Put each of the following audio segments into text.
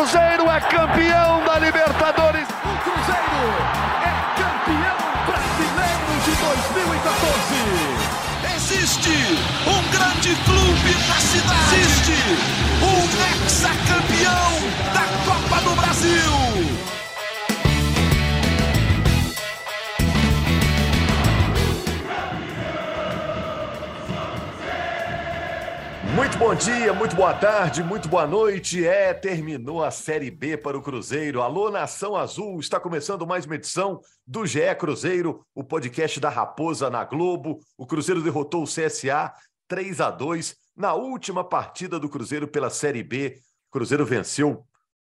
Cruzeiro é campeão da Libertadores. O Cruzeiro é campeão brasileiro de 2014. Existe um grande clube na cidade. Existe um hexacampeão da Copa do Brasil. Muito bom dia, muito boa tarde, muito boa noite. Terminou a Série B para o Cruzeiro. Alô, Nação Azul, está começando mais uma edição do GE Cruzeiro, o podcast da Raposa na Globo. O Cruzeiro derrotou o CSA 3-2 na última partida do Cruzeiro pela Série B. O Cruzeiro venceu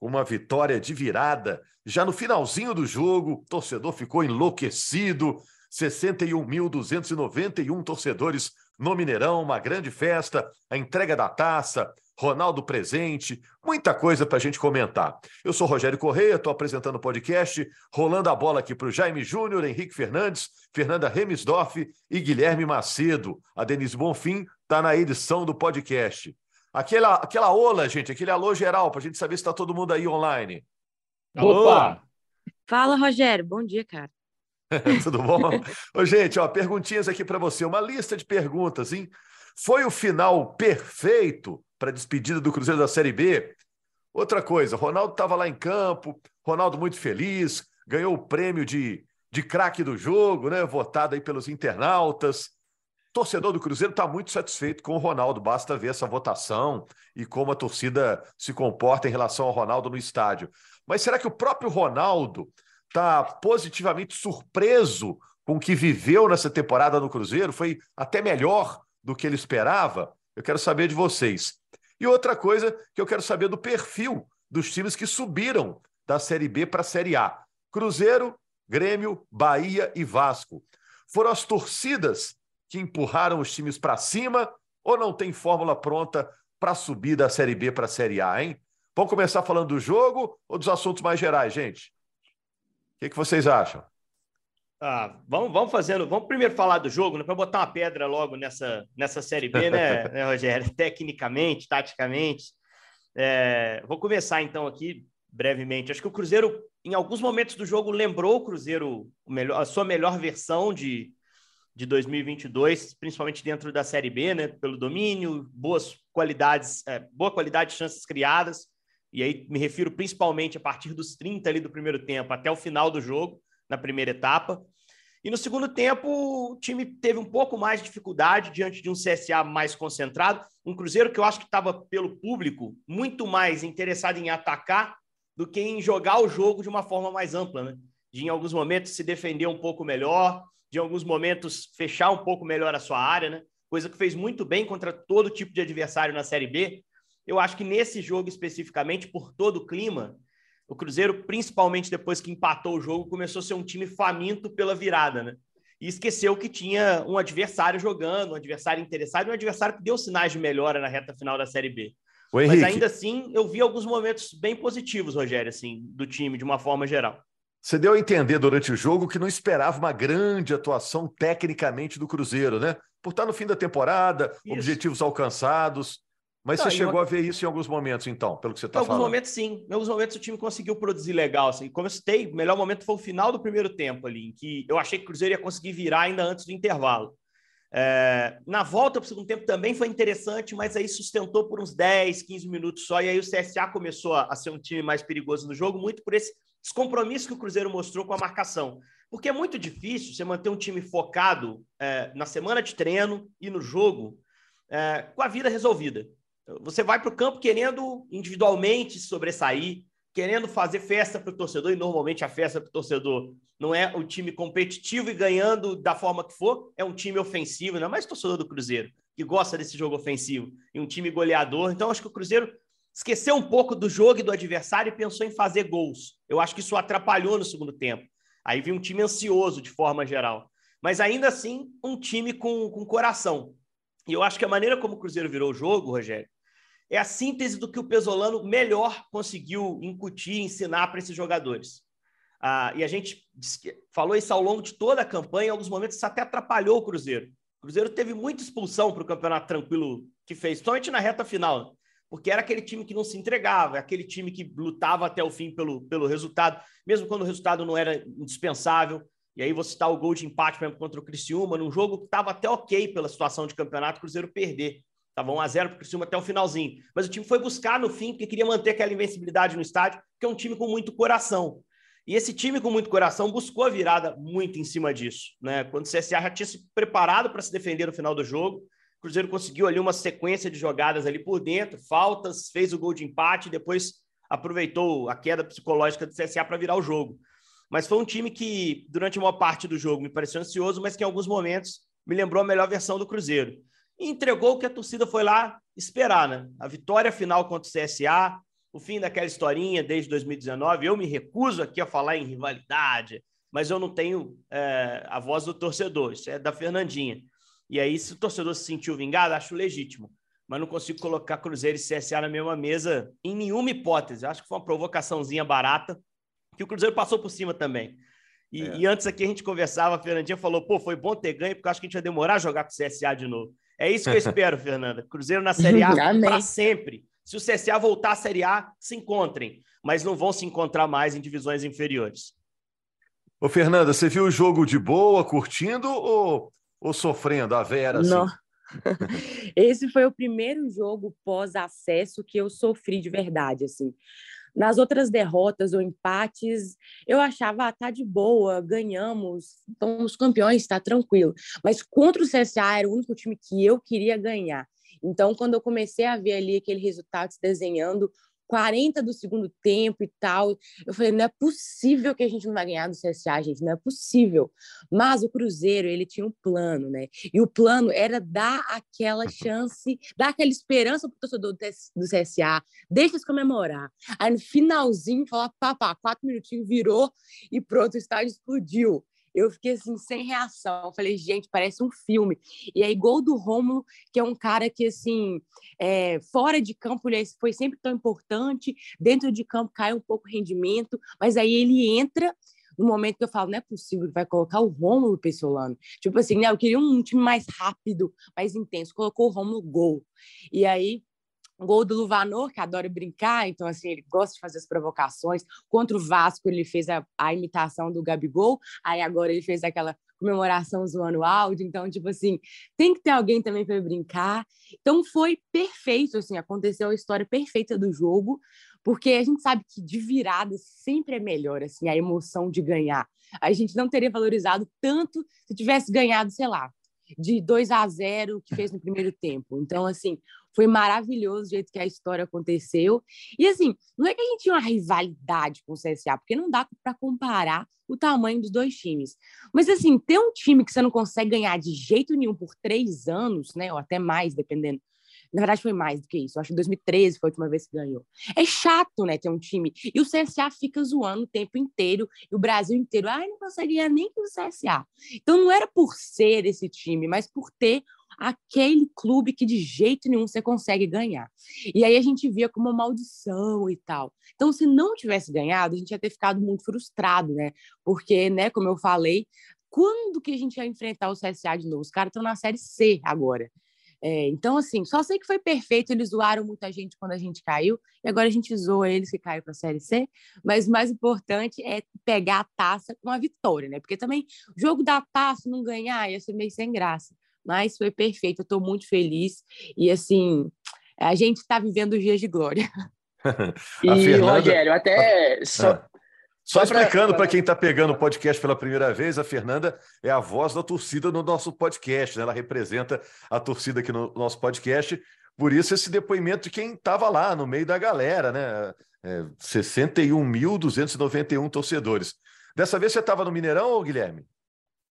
uma vitória de virada. Já no finalzinho do jogo, o torcedor ficou enlouquecido. 61.291 torcedores no Mineirão, uma grande festa, a entrega da taça, Ronaldo presente, muita coisa para a gente comentar. Eu sou Rogério Correia, estou apresentando o podcast, rolando a bola aqui para o Jaime Júnior, Henrique Fernandes, Fernanda Remisdorff e Guilherme Macedo. A Denise Bonfim está na edição do podcast. Aquela ola, gente, aquele alô geral, para a gente saber se está todo mundo aí online. Alô? Opa! Fala, Rogério, bom dia, cara. Tudo bom? Ô, gente, ó, perguntinhas aqui para você, uma lista de perguntas, hein? Foi o final perfeito para a despedida do Cruzeiro da Série B? Outra coisa, Ronaldo estava lá em campo, Ronaldo muito feliz, ganhou o prêmio de craque do jogo, né? Votado aí pelos internautas. Torcedor do Cruzeiro está muito satisfeito com o Ronaldo, basta ver essa votação e como a torcida se comporta em relação ao Ronaldo no estádio. Mas será que o próprio Ronaldo está positivamente surpreso com o que viveu nessa temporada no Cruzeiro? Foi até melhor do que ele esperava? Eu quero saber de vocês. E outra coisa que eu quero saber do perfil dos times que subiram da Série B para a Série A. Cruzeiro, Grêmio, Bahia e Vasco. Foram as torcidas que empurraram os times para cima ou não tem fórmula pronta para subir da Série B para a Série A, hein? Vamos começar falando do jogo ou dos assuntos mais gerais, gente? O que vocês acham? Ah, vamos fazendo. Vamos primeiro falar do jogo, né? Para botar uma pedra logo nessa Série B, né, Rogério? Tecnicamente, taticamente. Vou começar então aqui brevemente. Acho que o Cruzeiro, em alguns momentos do jogo, lembrou o Cruzeiro a sua melhor versão de 2022, principalmente dentro da Série B, né? Pelo domínio, boas qualidades, boa qualidade de chances criadas. E aí me refiro principalmente a partir dos 30 ali do primeiro tempo até o final do jogo, na primeira etapa. E no segundo tempo o time teve um pouco mais de dificuldade diante de um CSA mais concentrado, um Cruzeiro que eu acho que estava pelo público muito mais interessado em atacar do que em jogar o jogo de uma forma mais ampla, né? De em alguns momentos se defender um pouco melhor, de em alguns momentos fechar um pouco melhor a sua área, né? Coisa que fez muito bem contra todo tipo de adversário na Série B. Eu acho que nesse jogo especificamente, por todo o clima, o Cruzeiro, principalmente depois que empatou o jogo, começou a ser um time faminto pela virada, né? E esqueceu que tinha um adversário jogando, um adversário interessado, um adversário que deu sinais de melhora na reta final da Série B. Oi, mas ainda assim, eu vi alguns momentos bem positivos, Rogério, assim, do time, de uma forma geral. Você deu a entender durante o jogo que não esperava uma grande atuação tecnicamente do Cruzeiro, né? Por estar no fim da temporada, isso, objetivos alcançados... Mas não, você chegou a ver isso em alguns momentos, então, pelo que você está falando? Em alguns momentos, sim. Em alguns momentos o time conseguiu produzir legal, assim. Como eu citei, o melhor momento foi o final do primeiro tempo ali, em que eu achei que o Cruzeiro ia conseguir virar ainda antes do intervalo. Na volta para o segundo tempo também foi interessante, mas aí sustentou por uns 10, 15 minutos só, e aí o CSA começou a ser um time mais perigoso no jogo, muito por esse descompromisso que o Cruzeiro mostrou com a marcação. Porque é muito difícil você manter um time focado na semana de treino e no jogo com a vida resolvida. Você vai para o campo querendo individualmente sobressair, querendo fazer festa para o torcedor, e normalmente a festa para o torcedor não é um time competitivo e ganhando da forma que for, é um time ofensivo, ainda mais torcedor do Cruzeiro, que gosta desse jogo ofensivo, e um time goleador. Então, acho que o Cruzeiro esqueceu um pouco do jogo e do adversário e pensou em fazer gols. Eu acho que isso atrapalhou no segundo tempo. Aí vi um time ansioso, de forma geral. Mas, ainda assim, um time com coração. E eu acho que a maneira como o Cruzeiro virou o jogo, Rogério, é a síntese do que o Pezzolano melhor conseguiu incutir, ensinar para esses jogadores. E a gente falou isso ao longo de toda a campanha, em alguns momentos isso até atrapalhou o Cruzeiro. O Cruzeiro teve muita expulsão para o campeonato tranquilo que fez, principalmente na reta final, né? porque era aquele time que não se entregava, aquele time que lutava até o fim pelo resultado, mesmo quando o resultado não era indispensável. E aí você tá o gol de empate, por exemplo, contra o Criciúma, num jogo que estava até ok pela situação de campeonato, o Cruzeiro perder. Estava 1-0 para o Criciúma até o finalzinho. Mas o time foi buscar no fim, porque queria manter aquela invencibilidade no estádio, que é um time com muito coração. E esse time com muito coração buscou a virada muito em cima disso, né? Quando o CSA já tinha se preparado para se defender no final do jogo, o Cruzeiro conseguiu ali uma sequência de jogadas ali por dentro, faltas, fez o gol de empate e depois aproveitou a queda psicológica do CSA para virar o jogo. Mas foi um time que, durante uma parte do jogo, me pareceu ansioso, mas que em alguns momentos me lembrou a melhor versão do Cruzeiro. E entregou o que a torcida foi lá esperar, né? A vitória final contra o CSA, o fim daquela historinha desde 2019. Eu me recuso aqui a falar em rivalidade, mas eu não tenho a voz do torcedor, isso é da Fernandinha. E aí, se o torcedor se sentiu vingado, acho legítimo. Mas não consigo colocar Cruzeiro e CSA na mesma mesa em nenhuma hipótese. Acho que foi uma provocaçãozinha barata, que o Cruzeiro passou por cima também. E antes aqui a gente conversava, a Fernandinha falou, pô, foi bom ter ganho, porque acho que a gente vai demorar a jogar com o CSA de novo. É isso que eu espero, Fernanda. Cruzeiro na Série A para sempre. Se o CSA voltar à Série A, se encontrem, mas não vão se encontrar mais em divisões inferiores. Ô, Fernanda, você viu o jogo de boa, curtindo ou sofrendo a Vera? Assim? Não. Esse foi o primeiro jogo pós-acesso que eu sofri de verdade, assim. Nas outras derrotas ou empates, eu achava, tá de boa, ganhamos, somos campeões, tá tranquilo. Mas contra o CSA era o único time que eu queria ganhar. Então, quando eu comecei a ver ali aquele resultado se desenhando, 40 do segundo tempo e tal, eu falei, não é possível que a gente não vai ganhar do CSA, gente, não é possível. Mas o Cruzeiro, ele tinha um plano, né? E o plano era dar aquela chance, dar aquela esperança pro torcedor do CSA, deixa eles comemorar. Aí no finalzinho, falar, papá, 4 minutinhos, virou e pronto, o estádio explodiu. Eu fiquei assim, sem reação. Eu falei, gente, parece um filme. E aí, gol do Rômulo, que é um cara que, assim, fora de campo, ele foi sempre tão importante. Dentro de campo, cai um pouco o rendimento. Mas aí ele entra no momento que eu falo, não é possível, vai colocar o Rômulo Pezzolano. Tipo assim, né? Eu queria um time mais rápido, mais intenso. Colocou o Rômulo, gol. E aí... Gol do Luvannor, que adora brincar, então assim, ele gosta de fazer as provocações. Contra o Vasco, ele fez a imitação do Gabigol, aí agora ele fez aquela comemoração zoando o áudio, então, tipo assim, tem que ter alguém também para brincar. Então foi perfeito, assim, aconteceu a história perfeita do jogo, porque a gente sabe que de virada sempre é melhor, assim, a emoção de ganhar. A gente não teria valorizado tanto se tivesse ganhado, sei lá, de 2-0 que fez no primeiro tempo. Então, assim, foi maravilhoso o jeito que a história aconteceu. E, assim, não é que a gente tinha uma rivalidade com o CSA, porque não dá para comparar o tamanho dos dois times. Mas, assim, ter um time que você não consegue ganhar de jeito nenhum por 3 anos, né, ou até mais, dependendo. Na verdade, foi mais do que isso. Eu acho que 2013 foi a última vez que ganhou. É chato, né, ter um time. E o CSA fica zoando o tempo inteiro, e o Brasil inteiro. Ai, não consegue ganhar nem com o CSA. Então, não era por ser esse time, mas por ter aquele clube que de jeito nenhum você consegue ganhar. E aí a gente via como uma maldição e tal. Então, se não tivesse ganhado, a gente ia ter ficado muito frustrado, né? Porque, né, como eu falei, quando que a gente ia enfrentar o CSA de novo? Os caras estão na Série C agora. Então, assim, só sei que foi perfeito, eles zoaram muita gente quando a gente caiu, e agora a gente zoa eles que caem para a Série C, mas o mais importante é pegar a taça com a vitória, né? Porque também o jogo da taça, não ganhar, ia ser meio sem graça, mas foi perfeito, eu estou muito feliz, e assim, a gente está vivendo os dias de glória. Rogério, até... Só explicando para quem está pegando o podcast pela primeira vez, a Fernanda é a voz da torcida no nosso podcast, né? Ela representa a torcida aqui no nosso podcast, por isso esse depoimento de quem estava lá no meio da galera, né? 61.291 torcedores. Dessa vez você estava no Mineirão, Guilherme?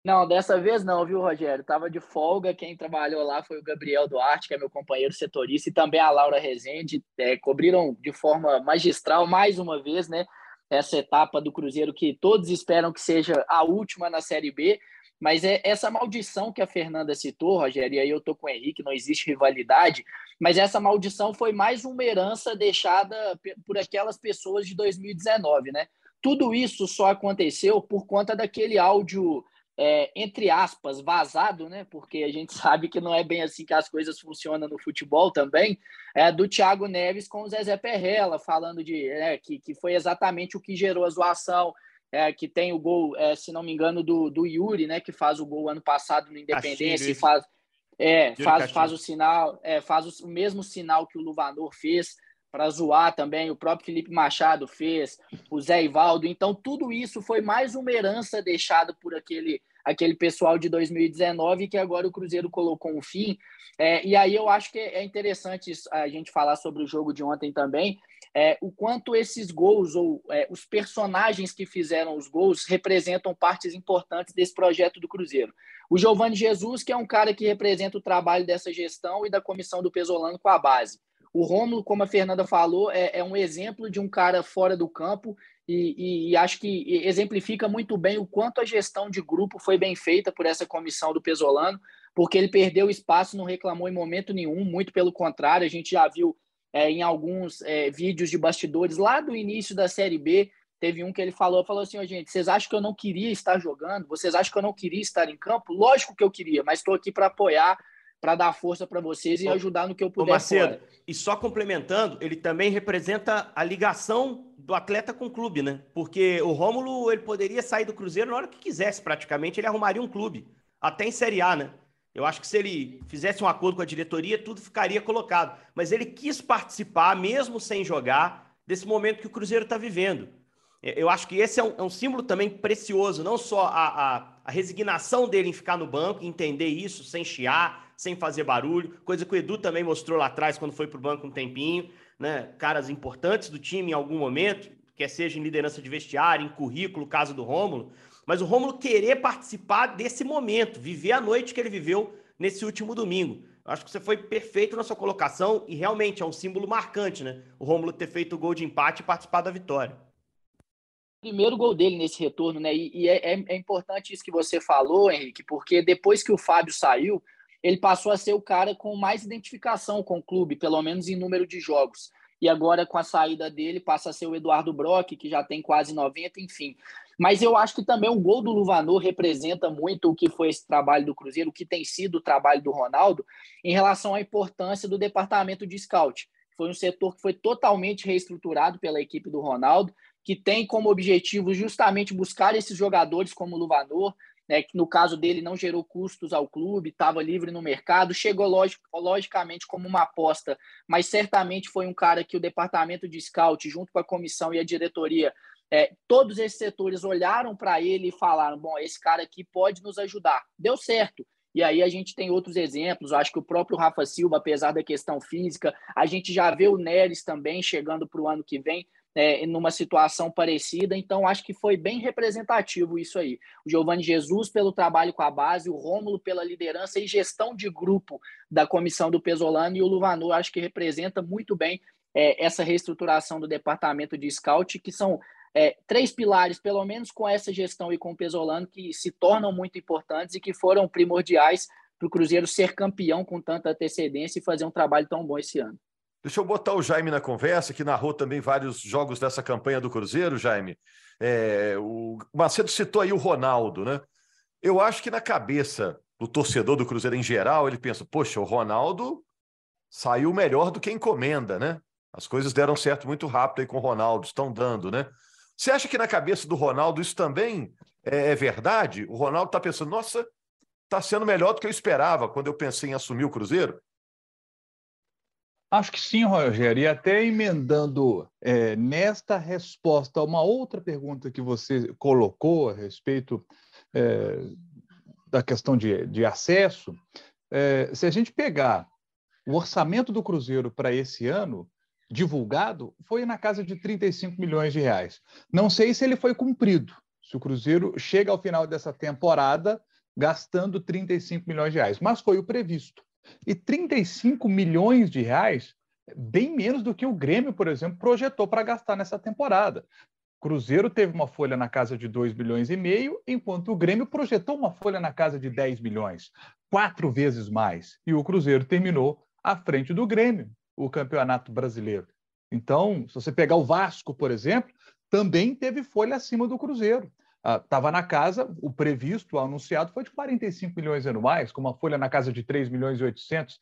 Não, dessa vez não, viu, Rogério? Estava de folga, quem trabalhou lá foi o Gabriel Duarte, que é meu companheiro setorista, e também a Laura Rezende, cobriram de forma magistral mais uma vez, né? Essa etapa do Cruzeiro que todos esperam que seja a última na Série B, mas é essa maldição que a Fernanda citou, Rogério, e aí eu tô com o Henrique, não existe rivalidade, mas essa maldição foi mais uma herança deixada por aquelas pessoas de 2019, né? Tudo isso só aconteceu por conta daquele áudio entre aspas, vazado, né? Porque a gente sabe que não é bem assim que as coisas funcionam no futebol também, do Thiago Neves com o Zezé Perrella, falando de que foi exatamente o que gerou a zoação, que tem o gol, se não me engano, do Yuri, né? Que faz o gol ano passado no Independência e faz o mesmo sinal que o Luvannor fez para zoar também, o próprio Felipe Machado fez, o Zé Ivaldo. Então, tudo isso foi mais uma herança deixada por aquele pessoal de 2019, que agora o Cruzeiro colocou um fim. E aí eu acho que é interessante a gente falar sobre o jogo de ontem também, o quanto esses gols, ou os personagens que fizeram os gols, representam partes importantes desse projeto do Cruzeiro. O Giovani Jesus, que é um cara que representa o trabalho dessa gestão e da comissão do Pezzolano com a base. O Rômulo, como a Fernanda falou, é um exemplo de um cara fora do campo e acho que exemplifica muito bem o quanto a gestão de grupo foi bem feita por essa comissão do Pezzolano, porque ele perdeu espaço, não reclamou em momento nenhum, muito pelo contrário. A gente já viu em alguns vídeos de bastidores lá do início da Série B, teve um que ele falou assim: "Ó, gente, vocês acham que eu não queria estar jogando? Vocês acham que eu não queria estar em campo? Lógico que eu queria, mas estou aqui para apoiar, para dar força para vocês e ajudar no que eu puder." Macedo, e só complementando, ele também representa a ligação do atleta com o clube, né? Porque o Rômulo, ele poderia sair do Cruzeiro na hora que quisesse, praticamente, ele arrumaria um clube, até em Série A, né? Eu acho que se ele fizesse um acordo com a diretoria, tudo ficaria colocado. Mas ele quis participar, mesmo sem jogar, desse momento que o Cruzeiro está vivendo. Eu acho que esse é um símbolo também precioso, não só a resignação dele em ficar no banco, entender isso, sem chiar, sem fazer barulho, coisa que o Edu também mostrou lá atrás, quando foi para o banco um tempinho, né? Caras importantes do time em algum momento, quer seja em liderança de vestiário, em currículo, caso do Rômulo, mas o Rômulo querer participar desse momento, viver a noite que ele viveu nesse último domingo. Eu acho que você foi perfeito na sua colocação e realmente é um símbolo marcante, né? O Rômulo ter feito o gol de empate e participar da vitória. Primeiro gol dele nesse retorno, né? E é importante isso que você falou, Henrique, porque depois que o Fábio saiu, ele passou a ser o cara com mais identificação com o clube, pelo menos em número de jogos. E agora, com a saída dele, passa a ser o Eduardo Brock, que já tem quase 90, enfim. Mas eu acho que também o gol do Luvannor representa muito o que foi esse trabalho do Cruzeiro, o que tem sido o trabalho do Ronaldo, em relação à importância do departamento de scout. Foi um setor que foi totalmente reestruturado pela equipe do Ronaldo, que tem como objetivo justamente buscar esses jogadores como o Luvannor, né, que no caso dele não gerou custos ao clube, estava livre no mercado, chegou logicamente como uma aposta, mas certamente foi um cara que o departamento de scout, junto com a comissão e a diretoria, todos esses setores olharam para ele e falaram: bom, esse cara aqui pode nos ajudar. Deu certo. E aí a gente tem outros exemplos, acho que o próprio Rafa Silva, apesar da questão física, a gente já vê o Neres também chegando para o ano que vem, numa situação parecida, então acho que foi bem representativo isso aí. O Giovani Jesus pelo trabalho com a base, o Rômulo pela liderança e gestão de grupo da comissão do Pezzolano e o Luvannor, acho que representa muito bem essa reestruturação do departamento de scout, que são três pilares, pelo menos com essa gestão e com o Pezzolano, que se tornam muito importantes e que foram primordiais para o Cruzeiro ser campeão com tanta antecedência e fazer um trabalho tão bom esse ano. Deixa eu botar o Jaime na conversa, que narrou também vários jogos dessa campanha do Cruzeiro, Jaime. O Macedo citou aí o Ronaldo, né? Eu acho que na cabeça do torcedor do Cruzeiro em geral, ele pensa: poxa, o Ronaldo saiu melhor do que encomenda, né? As coisas deram certo muito rápido aí com o Ronaldo, estão dando, né? Você acha que na cabeça do Ronaldo isso também é verdade? O Ronaldo está pensando: nossa, está sendo melhor do que eu esperava quando eu pensei em assumir o Cruzeiro? Acho que sim, Rogério, e até emendando nesta resposta a uma outra pergunta que você colocou a respeito da questão de acesso, se a gente pegar o orçamento do Cruzeiro para esse ano, divulgado, foi na casa de 35 milhões de reais. Não sei se ele foi cumprido, se o Cruzeiro chega ao final dessa temporada gastando 35 milhões de reais, mas foi o previsto. E 35 milhões de reais, bem menos do que o Grêmio, por exemplo, projetou para gastar nessa temporada. Cruzeiro teve uma folha na casa de 2 milhões e meio, enquanto o Grêmio projetou uma folha na casa de 10 milhões, 4 vezes mais. E o Cruzeiro terminou à frente do Grêmio, o Campeonato Brasileiro. Então, se você pegar o Vasco, por exemplo, também teve folha acima do Cruzeiro. estava na casa, o previsto, o anunciado, foi de 45 milhões anuais, com uma folha na casa de 3 milhões e 800.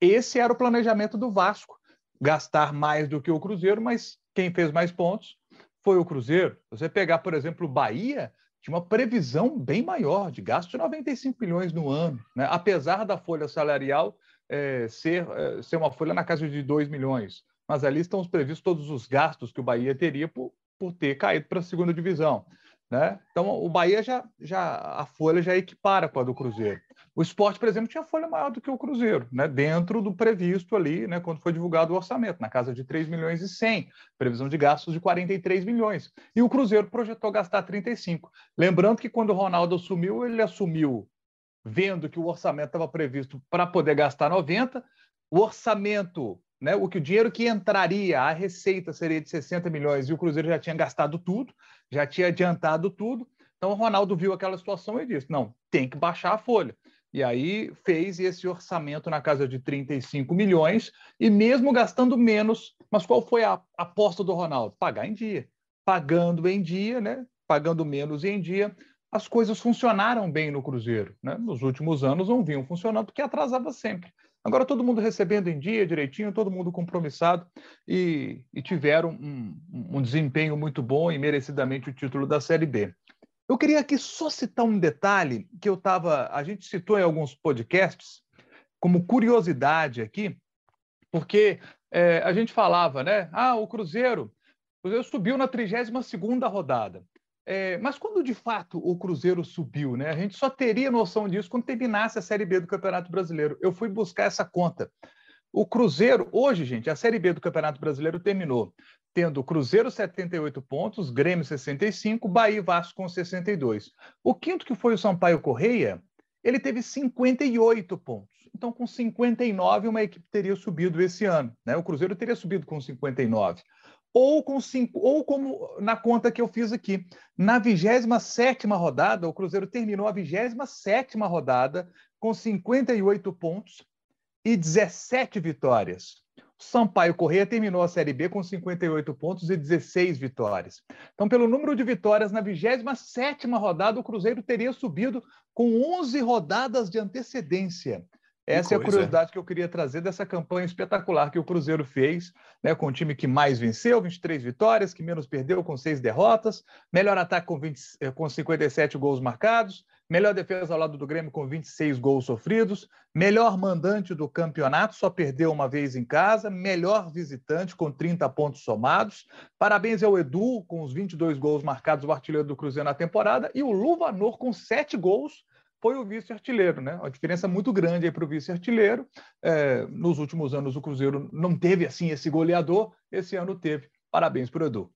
Esse era o planejamento do Vasco, gastar mais do que o Cruzeiro, mas quem fez mais pontos foi o Cruzeiro. Você pegar, por exemplo, o Bahia, tinha uma previsão bem maior de gasto de 95 milhões no ano, né? Apesar da folha salarial ser uma folha na casa de 2 milhões. Mas ali estão previstos todos os gastos que o Bahia teria por ter caído para a segunda divisão, né? Então, o Bahia a folha já equipara com a do Cruzeiro. O Sport, por exemplo, tinha folha maior do que o Cruzeiro, né? Dentro do previsto ali, né? Quando foi divulgado o orçamento, na casa de 3 milhões e 100, previsão de gastos de 43 milhões. E o Cruzeiro projetou gastar 35. Lembrando que quando o Ronaldo assumiu, ele assumiu vendo que o orçamento estava previsto para poder gastar 90, o orçamento, né? O dinheiro que entraria, a receita seria de 60 milhões e o Cruzeiro já tinha gastado tudo, já tinha adiantado tudo. Então o Ronaldo viu aquela situação e disse, não, tem que baixar a folha. E aí fez esse orçamento na casa de 35 milhões e mesmo gastando menos, mas qual foi a aposta do Ronaldo? Pagar em dia. Pagando em dia, né? Pagando menos em dia, as coisas funcionaram bem no Cruzeiro, né? Nos últimos anos não vinham funcionando porque atrasava sempre. Agora todo mundo recebendo em dia direitinho, todo mundo compromissado e tiveram um desempenho muito bom e merecidamente o título da Série B. Eu queria aqui só citar um detalhe que a gente citou em alguns podcasts, como curiosidade aqui, porque a gente falava, né? Ah, o Cruzeiro subiu na 32ª rodada. Mas quando, de fato, o Cruzeiro subiu, né? A gente só teria noção disso quando terminasse a Série B do Campeonato Brasileiro. Eu fui buscar essa conta. O Cruzeiro, hoje, gente, a Série B do Campeonato Brasileiro terminou tendo o Cruzeiro 78 pontos, Grêmio 65, Bahia e Vasco com 62. O quinto, que foi o Sampaio Corrêa, ele teve 58 pontos. Então, com 59, uma equipe teria subido esse ano, né? O Cruzeiro teria subido com 59. Ou como na conta que eu fiz aqui, na 27ª rodada, o Cruzeiro terminou a 27ª rodada com 58 pontos e 17 vitórias. O Sampaio Corrêa terminou a Série B com 58 pontos e 16 vitórias. Então, pelo número de vitórias, na 27ª rodada, o Cruzeiro teria subido com 11 rodadas de antecedência. Essa é a curiosidade que eu queria trazer dessa campanha espetacular que o Cruzeiro fez, né, com o time que mais venceu, 23 vitórias, que menos perdeu, com 6 derrotas, melhor ataque com 57 gols marcados, melhor defesa ao lado do Grêmio com 26 gols sofridos, melhor mandante do campeonato, só perdeu uma vez em casa, melhor visitante com 30 pontos somados. Parabéns ao Edu, com os 22 gols marcados, o artilheiro do Cruzeiro na temporada, e o Luvannor com 7 gols, foi o vice-artilheiro, né? Uma diferença muito grande aí para o vice-artilheiro. Nos últimos anos, o Cruzeiro não teve, assim, esse goleador. Esse ano teve. Parabéns para o Edu.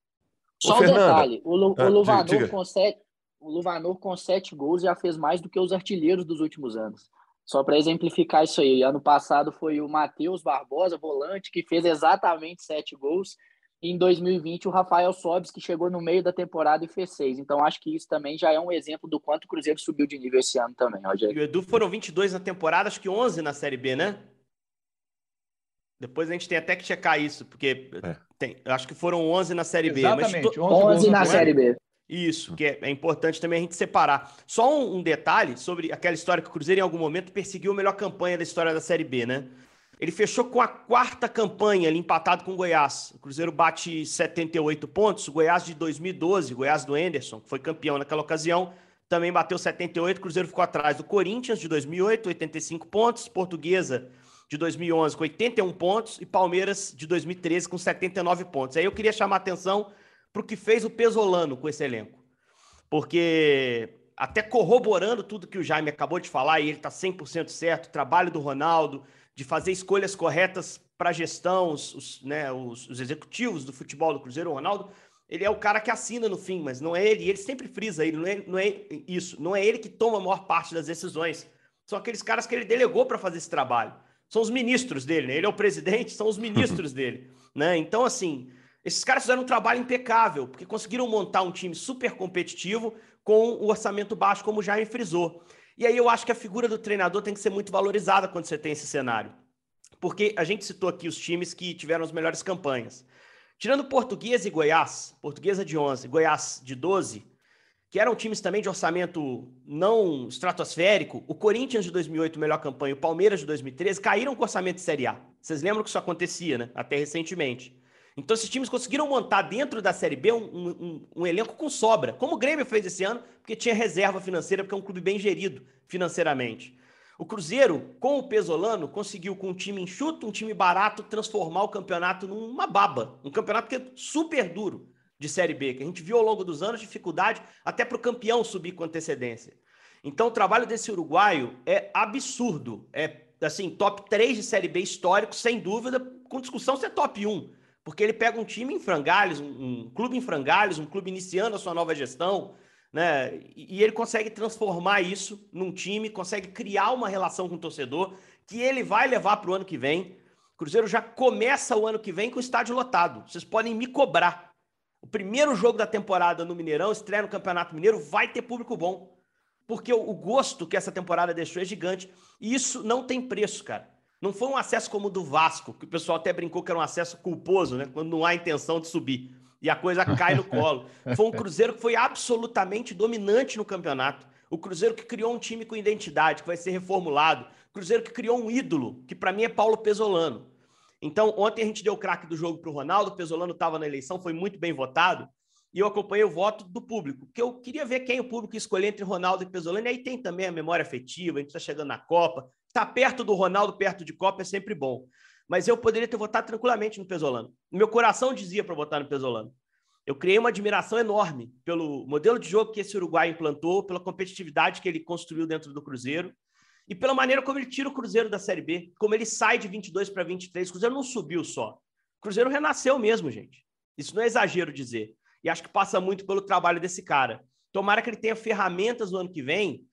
Só um detalhe. O Luvannor com 7 gols já fez mais do que os artilheiros dos últimos anos. Só para exemplificar isso aí. Ano passado foi o Matheus Barbosa, volante, que fez exatamente 7 gols. E em 2020, o Rafael Sobis, que chegou no meio da temporada e fez 6. Então, acho que isso também já é um exemplo do quanto o Cruzeiro subiu de nível esse ano também, Rogério. E o Edu foram 22 na temporada, acho que 11 na Série B, né? Depois a gente tem até que checar isso, porque acho que foram 11 na Série B. Exatamente, mas 11 na Série B. Isso, que é importante também a gente separar. Só um detalhe sobre aquela história que o Cruzeiro, em algum momento, perseguiu a melhor campanha da história da Série B, né? Ele fechou com a 4ª campanha, ali, empatado com o Goiás. O Cruzeiro bate 78 pontos. O Goiás de 2012, Goiás do Henderson, que foi campeão naquela ocasião, também bateu 78. O Cruzeiro ficou atrás do Corinthians de 2008, 85 pontos. Portuguesa de 2011 com 81 pontos. E Palmeiras de 2013 com 79 pontos. Aí eu queria chamar a atenção para o que fez o Pezzolano com esse elenco. Porque, até corroborando tudo que o Jaime acabou de falar, e ele está 100% certo, o trabalho do Ronaldo, de fazer escolhas corretas para a gestão, os executivos do futebol do Cruzeiro, o Ronaldo, ele é o cara que assina no fim, mas não é ele, ele sempre frisa, não é ele que toma a maior parte das decisões, são aqueles caras que ele delegou para fazer esse trabalho, são os ministros dele, né? Ele é o presidente, são os ministros dele, né? Então, assim, esses caras fizeram um trabalho impecável, porque conseguiram montar um time super competitivo com o orçamento baixo, como o Jaime frisou. E aí eu acho que a figura do treinador tem que ser muito valorizada quando você tem esse cenário. Porque a gente citou aqui os times que tiveram as melhores campanhas. Tirando Portuguesa e Goiás, Portuguesa de 11, Goiás de 12, que eram times também de orçamento não estratosférico, o Corinthians de 2008, melhor campanha, o Palmeiras de 2013, caíram com orçamento de Série A. Vocês lembram que isso acontecia, né? Até recentemente. Então, esses times conseguiram montar dentro da Série B um elenco com sobra, como o Grêmio fez esse ano, porque tinha reserva financeira, porque é um clube bem gerido financeiramente. O Cruzeiro, com o Pezzolano, conseguiu, com um time enxuto, um time barato, transformar o campeonato numa baba. Um campeonato que é super duro de Série B, que a gente viu ao longo dos anos dificuldade até para o campeão subir com antecedência. Então, o trabalho desse uruguaio é absurdo. É, assim, top 3 de Série B histórico, sem dúvida, com discussão se é top 1. Porque ele pega um time em frangalhos, um clube em frangalhos, um clube iniciando a sua nova gestão, né? E ele consegue transformar isso num time, consegue criar uma relação com o torcedor que ele vai levar para o ano que vem. O Cruzeiro já começa o ano que vem com o estádio lotado. Vocês podem me cobrar. O primeiro jogo da temporada no Mineirão, estreia no Campeonato Mineiro, vai ter público bom. Porque o gosto que essa temporada deixou é gigante. E isso não tem preço, cara. Não foi um acesso como o do Vasco, que o pessoal até brincou que era um acesso culposo, né? Quando não há intenção de subir. E a coisa cai no colo. Foi um Cruzeiro que foi absolutamente dominante no campeonato. O Cruzeiro que criou um time com identidade, que vai ser reformulado. O Cruzeiro que criou um ídolo, que para mim é Paulo Pezzolano. Então, ontem a gente deu o craque do jogo para o Ronaldo, o Pezzolano estava na eleição, foi muito bem votado, e eu acompanhei o voto do público, porque eu queria ver quem o público escolher entre Ronaldo e Pezzolano, e aí tem também a memória afetiva, a gente está chegando na Copa, está perto do Ronaldo, perto de Copa, é sempre bom. Mas eu poderia ter votado tranquilamente no Pezzolano. Meu coração dizia para votar no Pezzolano. Eu criei uma admiração enorme pelo modelo de jogo que esse uruguaio implantou, pela competitividade que ele construiu dentro do Cruzeiro, e pela maneira como ele tira o Cruzeiro da Série B, como ele sai de 22 para 23, o Cruzeiro não subiu só. O Cruzeiro renasceu mesmo, gente. Isso não é exagero dizer. E acho que passa muito pelo trabalho desse cara. Tomara que ele tenha ferramentas no ano que vem,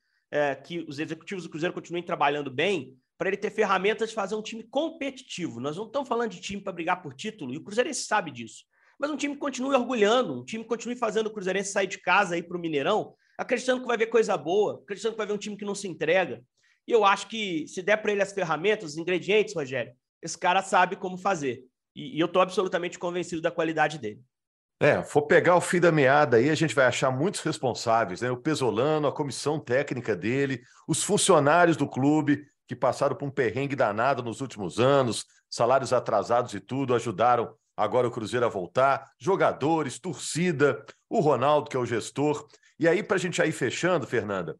que os executivos do Cruzeiro continuem trabalhando bem, para ele ter ferramentas de fazer um time competitivo. Nós não estamos falando de time para brigar por título, e o Cruzeirense sabe disso. Mas um time que continue orgulhando, um time que continue fazendo o Cruzeirense sair de casa para o Mineirão, acreditando que vai ver coisa boa, acreditando que vai ver um time que não se entrega. E eu acho que se der para ele as ferramentas, os ingredientes, Rogério, esse cara sabe como fazer. E eu estou absolutamente convencido da qualidade dele. For pegar o fim da meada aí, a gente vai achar muitos responsáveis, né? O Pezzolano, a comissão técnica dele, os funcionários do clube que passaram por um perrengue danado nos últimos anos, salários atrasados e tudo, ajudaram agora o Cruzeiro a voltar, jogadores, torcida, o Ronaldo, que é o gestor. E aí, para a gente ir fechando, Fernanda,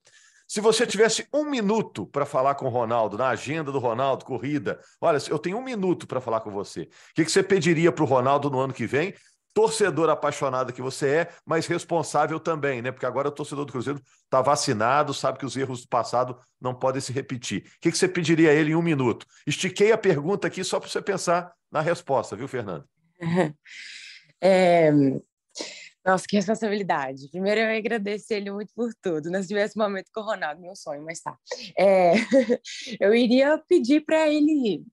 se você tivesse um minuto para falar com o Ronaldo, na agenda do Ronaldo, corrida, olha, eu tenho um minuto para falar com você. O que você pediria para o Ronaldo no ano que vem? Torcedor apaixonado que você é, mas responsável também, né? Porque agora o torcedor do Cruzeiro está vacinado, sabe que os erros do passado não podem se repetir. O que você pediria a ele em um minuto? Estiquei a pergunta aqui só para você pensar na resposta, viu, Fernanda? Nossa, que responsabilidade. Primeiro, eu ia agradecer ele muito por tudo. Nós tivemos um momento com o Ronaldo, meu sonho, mas tá. Eu iria pedir para ele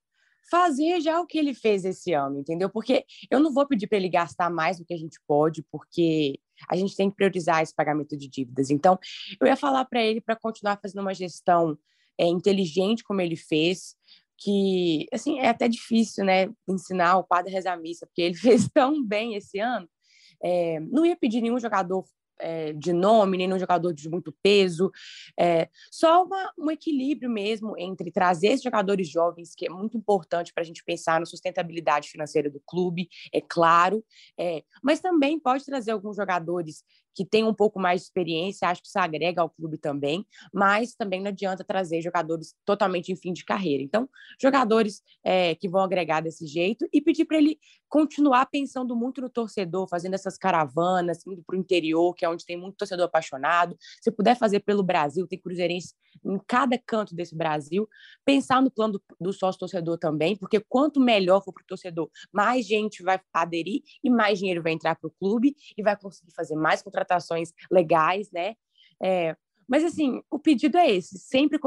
fazer já o que ele fez esse ano, entendeu? Porque eu não vou pedir para ele gastar mais do que a gente pode, porque a gente tem que priorizar esse pagamento de dívidas. Então, eu ia falar para ele para continuar fazendo uma gestão inteligente como ele fez, que, assim, é até difícil, né? Ensinar o padre a rezar a missa, porque ele fez tão bem esse ano. Não ia pedir nenhum jogador de nome, nenhum jogador de muito peso, só um equilíbrio mesmo entre trazer esses jogadores jovens, que é muito importante para a gente pensar na sustentabilidade financeira do clube, é claro, mas também pode trazer alguns jogadores que têm um pouco mais de experiência, acho que isso agrega ao clube também, mas também não adianta trazer jogadores totalmente em fim de carreira. Então, jogadores que vão agregar desse jeito, e pedir para ele continuar pensando muito no torcedor, fazendo essas caravanas, indo para o interior, que é onde tem muito torcedor apaixonado. Se puder fazer pelo Brasil, tem cruzeirense em cada canto desse Brasil. Pensar no plano do sócio-torcedor também, porque quanto melhor for para o torcedor, mais gente vai aderir e mais dinheiro vai entrar para o clube e vai conseguir fazer mais contratações legais, né? Mas, assim, o pedido é esse, sempre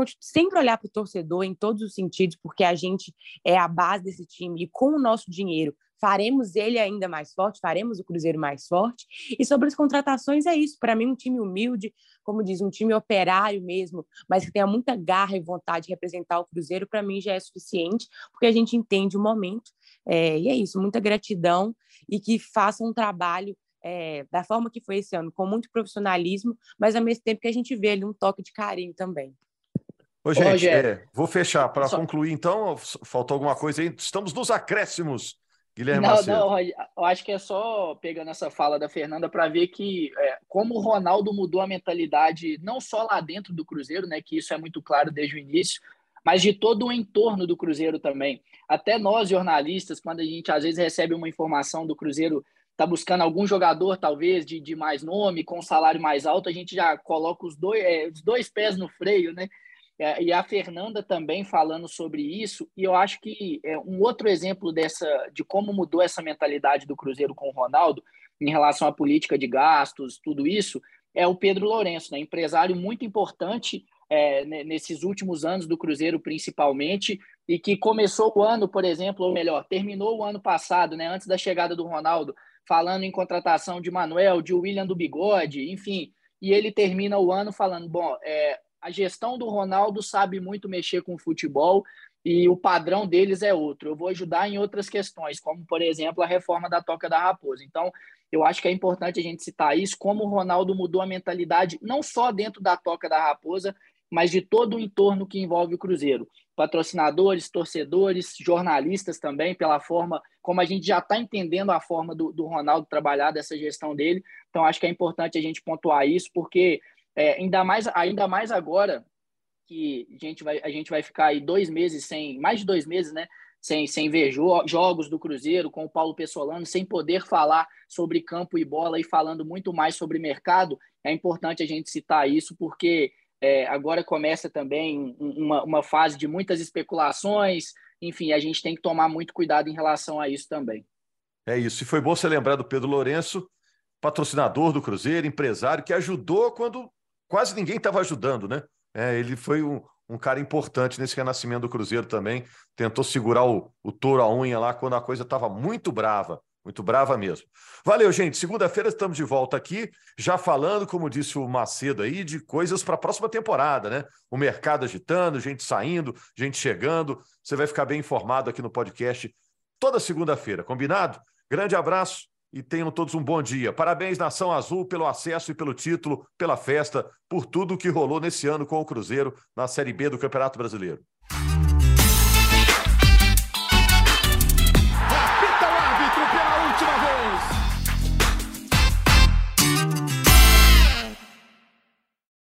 olhar para o torcedor em todos os sentidos, porque a gente é a base desse time e com o nosso dinheiro faremos ele ainda mais forte, faremos o Cruzeiro mais forte. E sobre as contratações, é isso. Para mim, um time humilde, como diz, um time operário mesmo, mas que tenha muita garra e vontade de representar o Cruzeiro, para mim já é suficiente, porque a gente entende o momento. E é isso, muita gratidão, e que faça um trabalho da forma que foi esse ano, com muito profissionalismo, mas ao mesmo tempo que a gente vê ali um toque de carinho também. Ô, gente, vou fechar. Para concluir, então, faltou alguma coisa aí? Estamos nos acréscimos, Guilherme Macedo. Não, eu acho que é só pegando essa fala da Fernanda para ver que como o Ronaldo mudou a mentalidade, não só lá dentro do Cruzeiro, né, que isso é muito claro desde o início, mas de todo o entorno do Cruzeiro também. Até nós, jornalistas, quando a gente às vezes recebe uma informação do Cruzeiro, está buscando algum jogador, talvez, de mais nome, com um salário mais alto, a gente já coloca os dois pés no freio, né? E a Fernanda também falando sobre isso, e eu acho que um outro exemplo de como mudou essa mentalidade do Cruzeiro com o Ronaldo em relação à política de gastos, tudo isso, é o Pedro Lourenço, né? Empresário muito importante nesses últimos anos do Cruzeiro principalmente, e que começou o ano, por exemplo, ou melhor, terminou o ano passado, né, antes da chegada do Ronaldo, falando em contratação de Manuel, de William do Bigode, enfim, e ele termina o ano falando, a gestão do Ronaldo sabe muito mexer com o futebol e o padrão deles é outro. Eu vou ajudar em outras questões, como, por exemplo, a reforma da Toca da Raposa. Então, eu acho que é importante a gente citar isso, como o Ronaldo mudou a mentalidade, não só dentro da Toca da Raposa, mas de todo o entorno que envolve o Cruzeiro. Patrocinadores, torcedores, jornalistas também, pela forma como a gente já está entendendo a forma do Ronaldo trabalhar, dessa gestão dele. Então, acho que é importante a gente pontuar isso, porque... ainda mais agora que a gente vai ficar aí 2 meses mais de 2 meses, né, sem ver jogos do Cruzeiro, com o Paulo Pezzolano, sem poder falar sobre campo e bola e falando muito mais sobre mercado. É importante a gente citar isso, porque agora começa também uma fase de muitas especulações, enfim, a gente tem que tomar muito cuidado em relação a isso também. É isso, e foi bom você lembrar do Pedro Lourenço, patrocinador do Cruzeiro, empresário, que ajudou quando quase ninguém estava ajudando, né? Ele foi um cara importante nesse renascimento do Cruzeiro também, tentou segurar o touro à unha lá quando a coisa estava muito brava mesmo. Valeu, gente. Segunda-feira estamos de volta aqui, já falando, como disse o Macedo aí, de coisas para a próxima temporada, né? O mercado agitando, gente saindo, gente chegando. Você vai ficar bem informado aqui no podcast toda segunda-feira, combinado? Grande abraço. E tenham todos um bom dia. Parabéns, Nação Azul, pelo acesso e pelo título, pela festa, por tudo o que rolou nesse ano com o Cruzeiro na Série B do Campeonato Brasileiro.